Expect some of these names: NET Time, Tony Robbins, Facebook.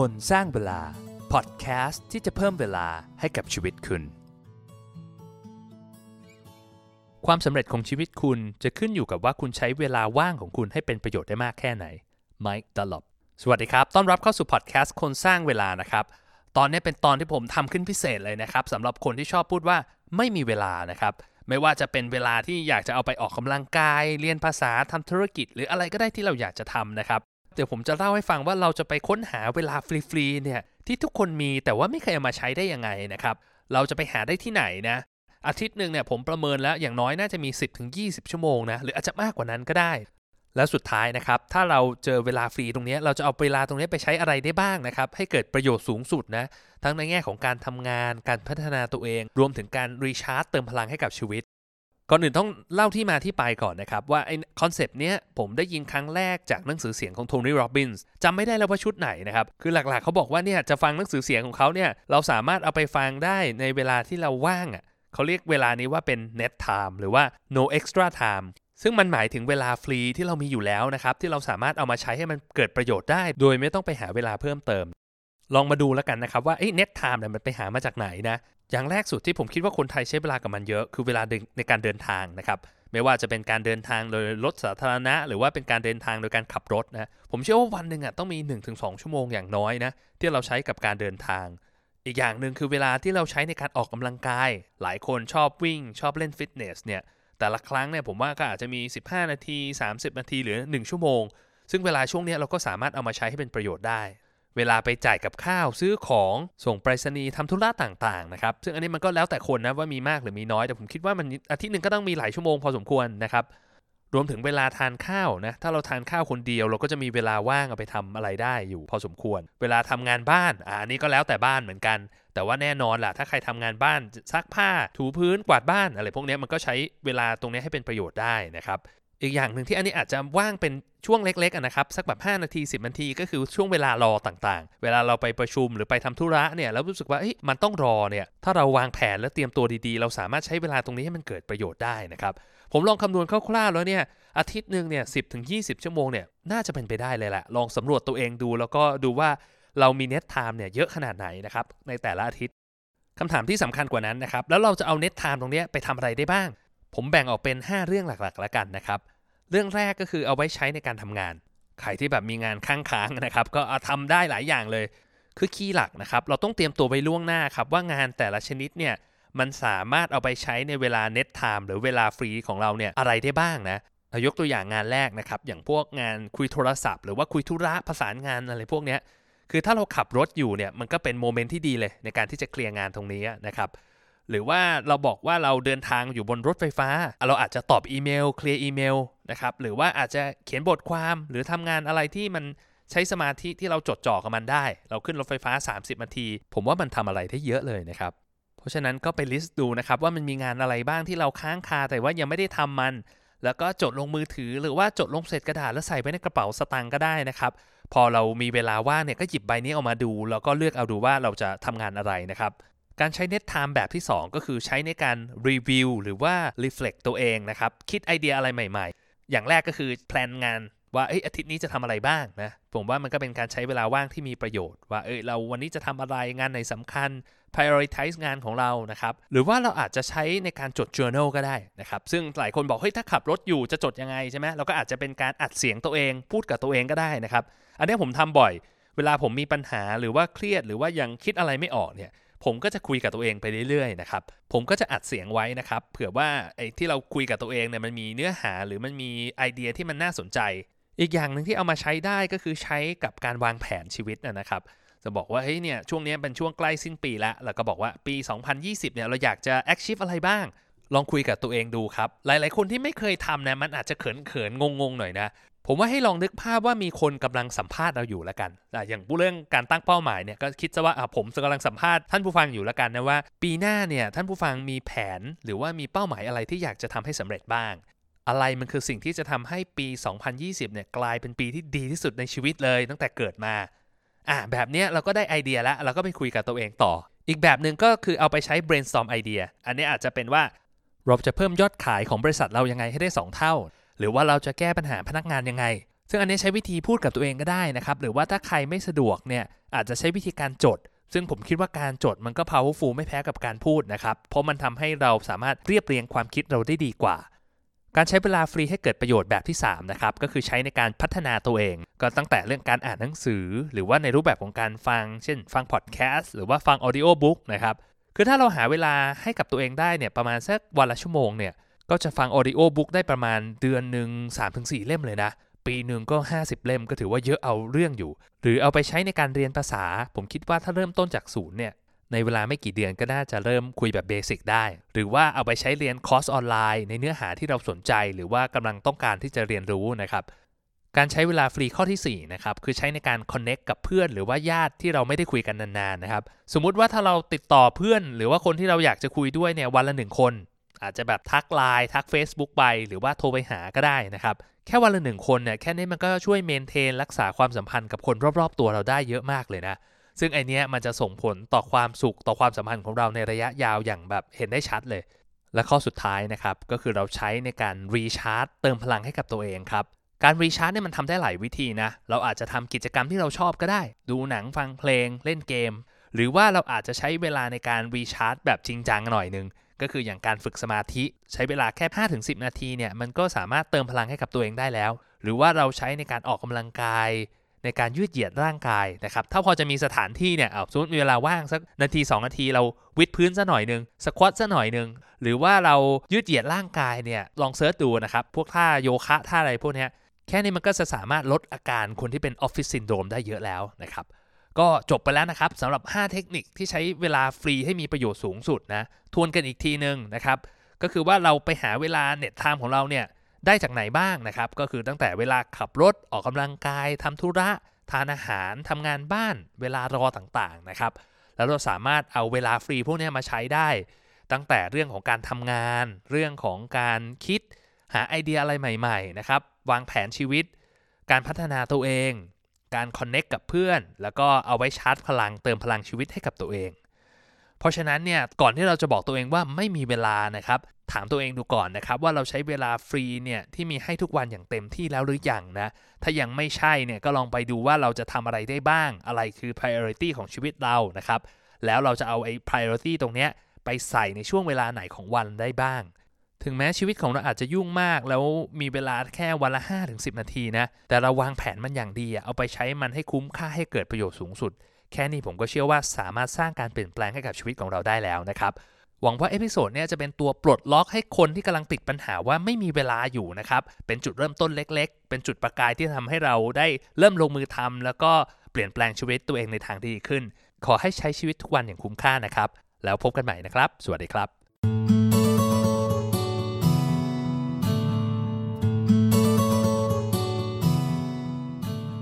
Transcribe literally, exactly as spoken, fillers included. คนสร้างเวลาพอดแคสต์ที่จะเพิ่มเวลาให้กับชีวิตคุณความสำเร็จของชีวิตคุณจะขึ้นอยู่กับว่าคุณใช้เวลาว่างของคุณให้เป็นประโยชน์ได้มากแค่ไหนไมค์ ดัลล็อปสวัสดีครับต้อนรับเข้าสู่พอดแคสต์คนสร้างเวลานะครับตอนนี้เป็นตอนที่ผมทำขึ้นพิเศษเลยนะครับสำหรับคนที่ชอบพูดว่าไม่มีเวลานะครับไม่ว่าจะเป็นเวลาที่อยากจะเอาไปออกกำลังกายเรียนภาษาทำธุรกิจหรืออะไรก็ได้ที่เราอยากจะทำนะครับเดี๋ยวผมจะเล่าให้ฟังว่าเราจะไปค้นหาเวลาฟรีๆเนี่ยที่ทุกคนมีแต่ว่าไม่เคยเอามาใช้ได้ยังไงนะครับเราจะไปหาได้ที่ไหนนะอาทิตย์นึงเนี่ยผมประเมินแล้วอย่างน้อยน่าจะมี สิบถึงยี่สิบ ชั่วโมงนะหรืออาจจะมากกว่านั้นก็ได้แล้วสุดท้ายนะครับถ้าเราเจอเวลาฟรีตรงนี้เราจะเอาเวลาตรงนี้ไปใช้อะไรได้บ้างนะครับให้เกิดประโยชน์สูงสุดนะทั้งในแง่ของการทำงานการพัฒนาตัวเองรวมถึงการรีชาร์จเติมพลังให้กับชีวิตก่อนอื่นต้องเล่าที่มาที่ไปก่อนนะครับว่าไอ้คอนเซปต์เนี้ยผมได้ยินครั้งแรกจากหนังสือเสียงของโทนี่โรบินส์จำไม่ได้แล้วว่าชุดไหนนะครับคือหลักๆเขาบอกว่าเนี่ยจะฟังหนังสือเสียงของเขาเนี่ยเราสามารถเอาไปฟังได้ในเวลาที่เราว่างอ่ะเขาเรียกเวลานี้ว่าเป็น เน็ต Time หรือว่า No Extra Time ซึ่งมันหมายถึงเวลาฟรีที่เรามีอยู่แล้วนะครับที่เราสามารถเอามาใช้ให้มันเกิดประโยชน์ได้โดยไม่ต้องไปหาเวลาเพิ่มเติมลองมาดูแล้วกันนะครับว่าไอ้ เน็ต Time เนี่ยมันไปหามาจากไหนนะอย่างแรกสุดที่ผมคิดว่าคนไทยใช้เวลากับมันเยอะคือเวลาในการเดินทางนะครับไม่ว่าจะเป็นการเดินทางโดยรถสาธารณะหรือว่าเป็นการเดินทางโดยการขับรถนะผมเชื่อว่าวันนึงอ่ะต้องมี หนึ่งถึงสอง ชั่วโมงอย่างน้อยนะที่เราใช้กับการเดินทางอีกอย่างนึงคือเวลาที่เราใช้ในการออกกำลังกายหลายคนชอบวิ่งชอบเล่นฟิตเนสเนี่ยแต่ละครั้งเนี่ยผมว่าก็อาจจะมีสิบห้านาทีสามสิบนาทีหรือหนึ่งชั่วโมงซึ่งเวลาช่วงนี้เราก็สามารถเอามาใช้ให้เป็นประโยชน์ได้เวลาไปจ่ายกับข้าวซื้อของส่งไปรษณีย์ทำธุระต่างๆนะครับซึ่งอันนี้มันก็แล้วแต่คนนะว่ามีมากหรือมีน้อยแต่ผมคิดว่ามันอาทิตย์นึงก็ต้องมีหลายชั่วโมงพอสมควรนะครับรวมถึงเวลาทานข้าวนะถ้าเราทานข้าวคนเดียวเราก็จะมีเวลาว่างเอาไปทำอะไรได้อยู่พอสมควรเวลาทำงานบ้านอ่าอันนี้ก็แล้วแต่บ้านเหมือนกันแต่ว่าแน่นอนล่ะถ้าใครทำงานบ้านซักผ้าถูพื้นกวาดบ้านอะไรพวกนี้มันก็ใช้เวลาตรงนี้ให้เป็นประโยชน์ได้นะครับอีกอย่างนึงที่อันนี้อาจจะว่างเป็นช่วงเล็กๆนะครับสักแบบห้านาทีสิบนาทีก็คือช่วงเวลารอต่างๆเวลาเราไปประชุมหรือไปทำธุระเนี่ยแล้วรู้สึกว่าเฮ้ยมันต้องรอเนี่ยถ้าเราวางแผนและเตรียมตัวดีๆเราสามารถใช้เวลาตรงนี้ให้มันเกิดประโยชน์ได้นะครับผมลองคำนวณคร่าวๆแล้วเนี่ยอาทิตย์นึงเนี่ย สิบถึงยี่สิบ ชั่วโมงเนี่ยน่าจะเป็นไปได้เลยแหละลองสำรวจตัวเองดูแล้วก็ดูว่าเรามี เน็ต Time เนี่ยเยอะขนาดไหนนะครับในแต่ละอาทิตย์คำถามที่สำคัญกว่านั้นนะครับแล้วเราจะเอา เน็ต Time ตรงนี้ไปทำอะไรได้บ้างผมแบ่งออกเป็นห้าเรื่องหลักๆแล้วกันนะครับเรื่องแรกก็คือเอาไว้ใช้ในการทำงานใครที่แบบมีงานค้างๆนะครับก็ทำได้หลายอย่างเลยคือคีย์หลักนะครับเราต้องเตรียมตัวไว้ล่วงหน้าครับว่างานแต่ละชนิดเนี่ยมันสามารถเอาไปใช้ในเวลา เน็ต Time หรือเวลาฟรีของเราเนี่ยอะไรได้บ้างนะยกตัวอย่างงานแรกนะครับอย่างพวกงานคุยโทรศัพท์หรือว่าคุยธุระประสานงานอะไรพวกเนี้ยคือถ้าเราขับรถอยู่เนี่ยมันก็เป็นโมเมนต์ที่ดีเลยในการที่จะเคลียร์งานตรงนี้นะครับหรือว่าเราบอกว่าเราเดินทางอยู่บนรถไฟฟ้าเราอาจจะตอบอีเมลเคลียร์อีเมลนะครับหรือว่าอาจจะเขียนบทความหรือทำงานอะไรที่มันใช้สมาธิที่เราจดจ่อกับมันได้เราขึ้นรถไฟฟ้าสามสิบนาทีผมว่ามันทำอะไรได้เยอะเลยนะครับเพราะฉะนั้นก็ไปลิสต์ดูนะครับว่ามันมีงานอะไรบ้างที่เราค้างคาแต่ว่ายังไม่ได้ทำมันแล้วก็จดลงมือถือหรือว่าจดลงเศษกระดาษแล้วใส่ไว้ในกระเป๋าสตางค์ก็ได้นะครับพอเรามีเวลาว่างเนี่ยก็หยิบใบนี้ออกมาดูแล้วก็เลือกเอาดูว่าเราจะทำงานอะไรนะครับการใช้ เน็ต Time แบบที่สองก็คือใช้ในการรีวิวหรือว่า reflect ตัวเองนะครับคิดไอเดียอะไรใหม่ๆอย่างแรกก็คือแพลนงานว่าเอ้ยอาทิตย์นี้จะทำอะไรบ้างนะผมว่ามันก็เป็นการใช้เวลาว่างที่มีประโยชน์ว่าเอ้ยเราวันนี้จะทำอะไรงานไหนสำคัญ prioritize งานของเรานะครับหรือว่าเราอาจจะใช้ในการจด journal ก็ได้นะครับซึ่งหลายคนบอกเฮ้ยถ้าขับรถอยู่จะจดยังไงใช่ไหมเราก็อาจจะเป็นการอัดเสียงตัวเองพูดกับตัวเองก็ได้นะครับอันนี้ผมทำบ่อยเวลาผมมีปัญหาหรือว่าเครียดหรือว่ายังคิดอะไรไม่ออกเนี่ยผมก็จะคุยกับตัวเองไปเรื่อยๆนะครับผมก็จะอัดเสียงไว้นะครับเผื่อว่าไอ้ที่เราคุยกับตัวเองเนี่ยมันมีเนื้อหาหรือมันมีไอเดียที่มันน่าสนใจอีกอย่างนึงที่เอามาใช้ได้ก็คือใช้กับการวางแผนชีวิตนะครับจะบอกว่าเฮ้ยเนี่ยช่วงนี้เป็นช่วงใกล้สิ้นปีแล้วแล้วก็บอกว่าปีสองพันยี่สิบเนี่ยเราอยากจะ achieve อะไรบ้างลองคุยกับตัวเองดูครับหลายๆคนที่ไม่เคยทำนะมันอาจจะเขินๆงงๆหน่อยนะผมว่าให้ลองนึกภาพว่ามีคนกำลังสัมภาษณ์เราอยู่ละกันอย่างเรื่องการตั้งเป้าหมายเนี่ยก็คิดซะว่าผมกำลังสัมภาษณ์ท่านผู้ฟังอยู่ละกันนะว่าปีหน้าเนี่ยท่านผู้ฟังมีแผนหรือว่ามีเป้าหมายอะไรที่อยากจะทำให้สำเร็จบ้างอะไรมันคือสิ่งที่จะทำให้ปีสองพันยี่สิบเนี่ยกลายเป็นปีที่ดีที่สุดในชีวิตเลยตั้งแต่เกิดมาอ่ะแบบเนี้ยเราก็ได้ไอเดียแล้วเราก็ไปคุยกับตัวเองต่ออีกแบบนึงก็คือเอาไปใช้ brainstorm ไอเดียอันนี้อาจจะเป็นว่าเราจะเพิ่มยอดขายของบริษัทเรายังไงให้ได้สองเท่าหรือว่าเราจะแก้ปัญหาพนักงานยังไง ซึ่งอันนี้ใช้วิธีพูดกับตัวเองก็ได้นะครับหรือว่าถ้าใครไม่สะดวกเนี่ยอาจจะใช้วิธีการจดซึ่งผมคิดว่าการจดมันก็ powerful ไม่แพ้กับการพูดนะครับเพราะมันทำให้เราสามารถเรียบเรียงความคิดเราได้ดีกว่าการใช้เวลาฟรีให้เกิดประโยชน์แบบที่สามนะครับก็คือใช้ในการพัฒนาตัวเองก็ตั้งแต่เรื่องการอ่านหนังสือหรือว่าในรูปแบบของการฟังเช่นฟังพอดแคสต์หรือว่าฟังออดิโอบุ๊กนะครับคือถ้าเราหาเวลาให้กับตัวเองได้เนี่ยประมาณสักวันละชั่วโมงเนี่ยก็จะฟังออดิโอบุ๊กได้ประมาณเดือนนึง สามถึงสี่ เล่มเลยนะปีหนึ่งก็ห้าสิบเล่มก็ถือว่าเยอะเอาเรื่องอยู่หรือเอาไปใช้ในการเรียนภาษาผมคิดว่าถ้าเริ่มต้นจากศูนย์เนี่ยในเวลาไม่กี่เดือนก็น่าจะเริ่มคุยแบบเบสิกได้หรือว่าเอาไปใช้เรียนคอร์สออนไลน์ในเนื้อหาที่เราสนใจหรือว่ากำลังต้องการที่จะเรียนรู้นะครับการใช้เวลาฟรีข้อที่สี่นะครับคือใช้ในการคอนเนคกับเพื่อนหรือว่าญาติที่เราไม่ได้คุยกันนานๆนะครับสมมุติว่าถ้าเราติดต่อเพื่อนหรือว่าคนที่เราอยากจะคุยด้วยเนี่ยวันละหนึ่งคนอาจจะแบบทัก ไลน์ ทัก Facebook ไปหรือว่าโทรไปหาก็ได้นะครับแค่วันละหนึ่งคนเนี่ยแค่นี้มันก็ช่วยเมนเทนรักษาความสัมพันธ์กับคนรอบๆตัวเราได้เยอะมากเลยนะซึ่งไอเนี้ยมันจะส่งผลต่อความสุขต่อความสัมพันธ์ของเราในระยะยาวอย่างแบบเห็นได้ชัดเลยและข้อสุดท้ายนะครับก็คือเราใช้ในการรีชาร์จเติมพลังให้กับตัวเองครับการรีชาร์จเนี่ยมันทำได้หลายวิธีนะเราอาจจะทำกิจกรรมที่เราชอบก็ได้ดูหนังฟังเพลงเล่นเกมหรือว่าเราอาจจะใช้เวลาในการรีชาร์จแบบจริงจังหน่อยนึงก็คืออย่างการฝึกสมาธิใช้เวลาแค่ ห้าถึงสิบ นาทีเนี่ยมันก็สามารถเติมพลังให้กับตัวเองได้แล้วหรือว่าเราใช้ในการออกกำลังกายในการยืดเหยียดร่างกายนะครับถ้าพอจะมีสถานที่เนี่ยเอาสมมติมีเวลาว่างสักนาทีสองนาทีเราวิดพื้นซะหน่อยนึงสควอตซะหน่อยนึงหรือว่าเรายืดเหยียดร่างกายเนี่ยลองเสิร์ชดูนะครับพวกท่าโยคะท่าอะไรพวกนี้แค่นี้มันก็จะสามารถลดอาการคนที่เป็นออฟฟิศซินโดรมได้เยอะแล้วนะครับก็จบไปแล้วนะครับสำหรับห้าเทคนิคที่ใช้เวลาฟรีให้มีประโยชน์สูงสุดนะทวนกันอีกทีนึงนะครับก็คือว่าเราไปหาเวลา เน็ต Time ของเราเนี่ยได้จากไหนบ้างนะครับก็คือตั้งแต่เวลาขับรถออกกำลังกายทำธุระทานอาหารทำงานบ้านเวลารอต่างๆนะครับแล้วเราสามารถเอาเวลาฟรีพวกนี้มาใช้ได้ตั้งแต่เรื่องของการทำงานเรื่องของการคิดหาไอเดียอะไรใหม่ๆนะครับวางแผนชีวิตการพัฒนาตัวเองการคอนเนคกับเพื่อนแล้วก็เอาไว้ชาร์จพลังเติมพลังชีวิตให้กับตัวเองเพราะฉะนั้นเนี่ยก่อนที่เราจะบอกตัวเองว่าไม่มีเวลานะครับถามตัวเองดูก่อนนะครับว่าเราใช้เวลาฟรีเนี่ยที่มีให้ทุกวันอย่างเต็มที่แล้วหรือยังนะถ้ายังไม่ใช่เนี่ยก็ลองไปดูว่าเราจะทำอะไรได้บ้างอะไรคือ priority ของชีวิตเรานะครับแล้วเราจะเอาไอ้ priority ตรงเนี้ยไปใส่ในช่วงเวลาไหนของวันได้บ้างถึงแม้ชีวิตของเราอาจจะยุ่งมากแล้วมีเวลาแค่วันละ ห้าถึงสิบ นาทีนะแต่เราวางแผนมันอย่างดีเอาไปใช้มันให้คุ้มค่าให้เกิดประโยชน์สูงสุดแค่นี้ผมก็เชื่อว่าสามารถสร้างการเปลี่ยนแปลงให้กับชีวิตของเราได้แล้วนะครับหวังว่าเอพิโซดเนี่ยจะเป็นตัวปลดล็อกให้คนที่กำลังติดปัญหาว่าไม่มีเวลาอยู่นะครับเป็นจุดเริ่มต้นเล็กๆเป็นจุดประกายที่ทำให้เราได้เริ่มลงมือทำแล้วก็เปลี่ยนแปลงชีวิตตัวเองในทางที่ดีขึ้นขอให้ใช้ชีวิตทุกวันอย่างคุ้มค่านะครับแล้วพบกันใหม่นะครับสวัสดีครับ